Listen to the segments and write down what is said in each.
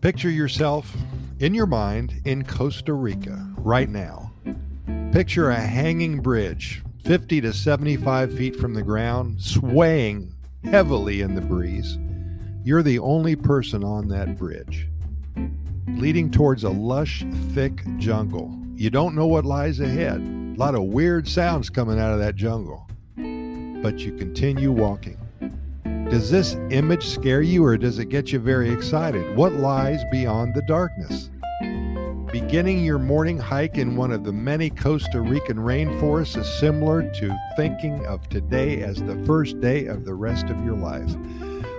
Picture yourself in your mind in Costa Rica right now. Picture a hanging bridge, 50 to 75 feet from the ground, swaying heavily in the breeze. You're the only person on that bridge, leading towards a lush, thick jungle. You don't know what lies ahead. A lot of weird sounds coming out of that jungle, but you continue walking. Does this image scare you, or does it get you very excited? What lies beyond the darkness? Beginning your morning hike in one of the many Costa Rican rainforests is similar to thinking of today as the first day of the rest of your life.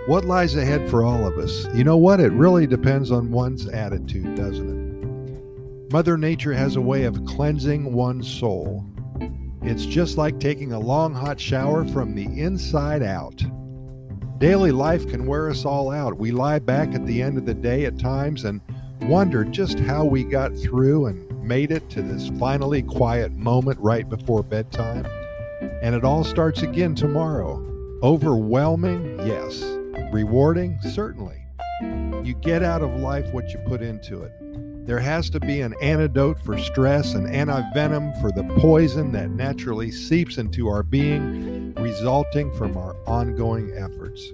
What lies ahead for all of us? You know what? It really depends on one's attitude, doesn't it? Mother Nature has a way of cleansing one's soul. It's just like taking a long hot shower from the inside out. Daily life can wear us all out. We lie back at the end of the day at times and wonder just how we got through and made it to this finally quiet moment right before bedtime. And it all starts again tomorrow. Overwhelming? Yes. Rewarding? Certainly. You get out of life what you put into it. There has to be an antidote for stress, an antivenom for the poison that naturally seeps into our being, resulting from our ongoing efforts.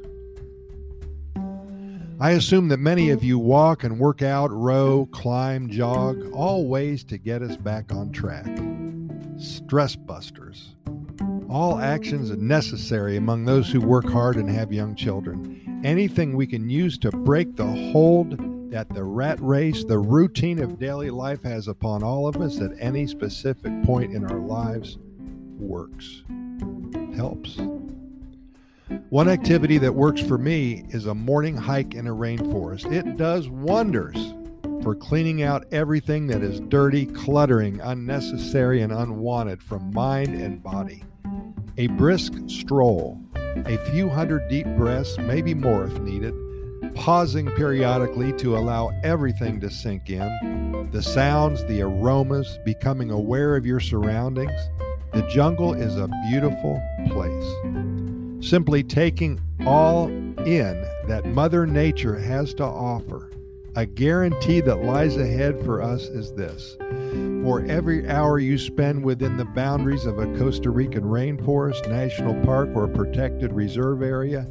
I assume that many of you walk and work out, row, climb, jog, all ways to get us back on track. Stress busters. All actions are necessary among those who work hard and have young children. Anything we can use to break the hold that the rat race, the routine of daily life has upon all of us at any specific point in our lives works, helps. One activity that works for me is a morning hike in a rainforest. It does wonders for cleaning out everything that is dirty, cluttering, unnecessary, and unwanted from mind and body. A brisk stroll, a few hundred deep breaths, maybe more if needed, pausing periodically to allow everything to sink in, the sounds, the aromas, becoming aware of your surroundings. The jungle is a beautiful place. Simply taking all in that Mother Nature has to offer. A guarantee that lies ahead for us is this. For every hour you spend within the boundaries of a Costa Rican rainforest, national park, or protected reserve area,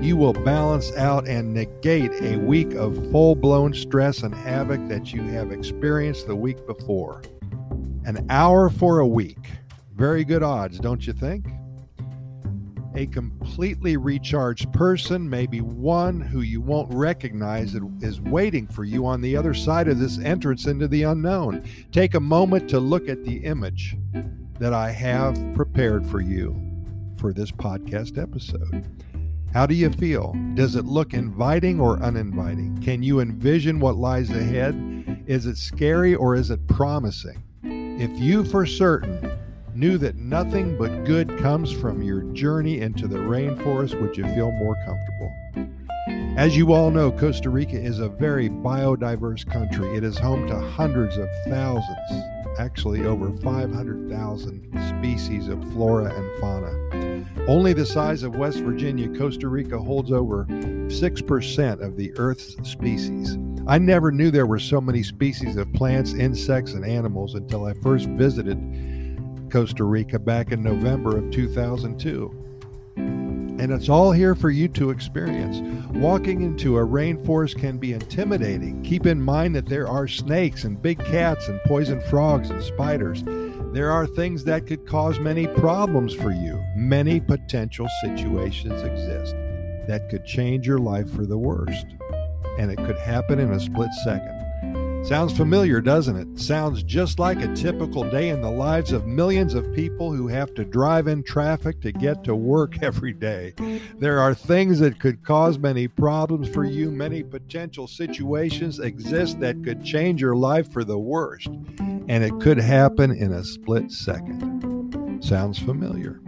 you will balance out and negate a week of full-blown stress and havoc that you have experienced the week before. An hour for a week. Very good odds, don't you think? A completely recharged person, maybe one who you won't recognize, is waiting for you on the other side of this entrance into the unknown. Take a moment to look at the image that I have prepared for you for this podcast episode. How do you feel? Does it look inviting or uninviting? Can you envision what lies ahead? Is it scary or is it promising? If you for certain knew that nothing but good comes from your journey into the rainforest, would you feel more comfortable? As you all know, Costa Rica is a very biodiverse country. It is home to hundreds of thousands, actually over 500,000 species of flora and fauna. Only the size of West Virginia, Costa Rica holds over 6% of the Earth's species. I never knew there were so many species of plants, insects, and animals until I first visited Costa Rica back in November of 2002. And it's all here for you to experience. Walking into a rainforest can be intimidating. Keep in mind that there are snakes and big cats and poison frogs and spiders. There are things that could cause many problems for you. Many potential situations exist that could change your life for the worst. And it could happen in a split second. Sounds familiar, doesn't it? Sounds just like a typical day in the lives of millions of people who have to drive in traffic to get to work every day. There are things that could cause many problems for you. Many potential situations exist that could change your life for the worst, and it could happen in a split second. Sounds familiar.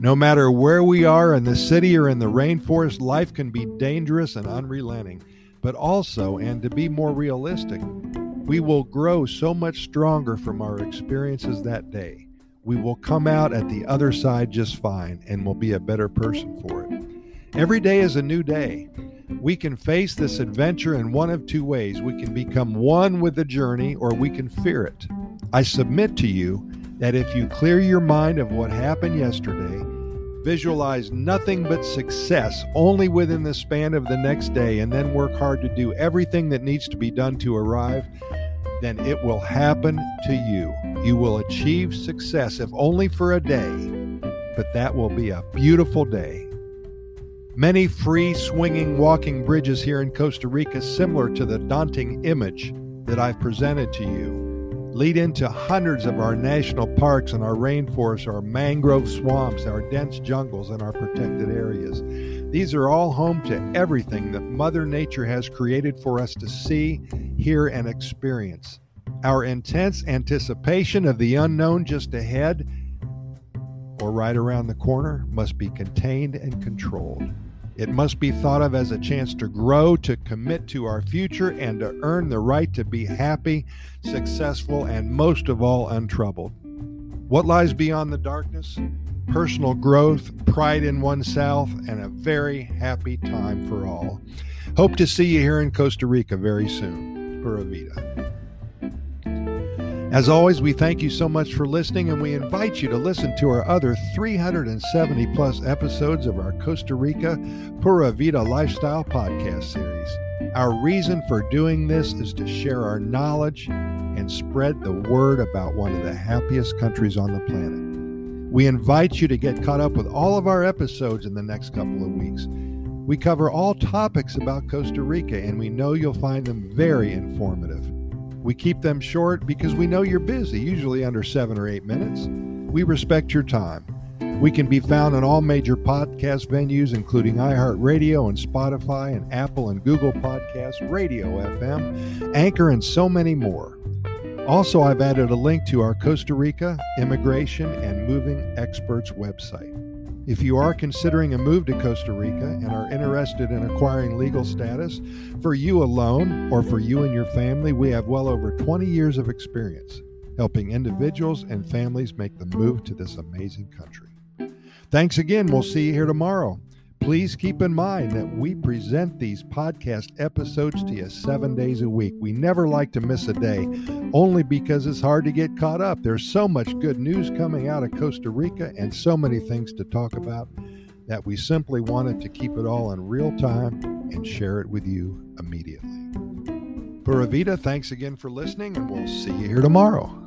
No matter where we are, in the city or in the rainforest, life can be dangerous and unrelenting. But also, and to be more realistic, we will grow so much stronger from our experiences that day. We will come out at the other side just fine and will be a better person for it. Every day is a new day. We can face this adventure in one of two ways. We can become one with the journey, or we can fear it. I submit to you that if you clear your mind of what happened yesterday, visualize nothing but success only within the span of the next day, and then work hard to do everything that needs to be done to arrive, then it will happen to you. You will achieve success, if only for a day, but that will be a beautiful day. Many free, swinging, walking bridges here in Costa Rica, similar to the daunting image that I've presented to you, lead into hundreds of our national parks and our rainforests, our mangrove swamps, our dense jungles, and our protected areas. These are all home to everything that Mother Nature has created for us to see, hear, and experience. Our intense anticipation of the unknown just ahead or right around the corner must be contained and controlled. It must be thought of as a chance to grow, to commit to our future, and to earn the right to be happy, successful, and most of all, untroubled. What lies beyond the darkness? Personal growth, pride in oneself, and a very happy time for all. Hope to see you here in Costa Rica very soon. Pura Vida. As always, we thank you so much for listening, and we invite you to listen to our other 370-plus episodes of our Costa Rica Pura Vida Lifestyle podcast series. Our reason for doing this is to share our knowledge and spread the word about one of the happiest countries on the planet. We invite you to get caught up with all of our episodes in the next couple of weeks. We cover all topics about Costa Rica, and we know you'll find them very informative. We keep them short because we know you're busy, usually under 7 or 8 minutes. We respect your time. We can be found on all major podcast venues, including iHeartRadio and Spotify and Apple and Google Podcasts, Radio FM, Anchor, and so many more. Also, I've added a link to our Costa Rica Immigration and Moving Experts website. If you are considering a move to Costa Rica and are interested in acquiring legal status for you alone or for you and your family, we have well over 20 years of experience helping individuals and families make the move to this amazing country. Thanks again. We'll see you here tomorrow. Please keep in mind that we present these podcast episodes to you 7 days a week. We never like to miss a day, only because it's hard to get caught up. There's so much good news coming out of Costa Rica and so many things to talk about that we simply wanted to keep it all in real time and share it with you immediately. Pura Vida, thanks again for listening, and we'll see you here tomorrow.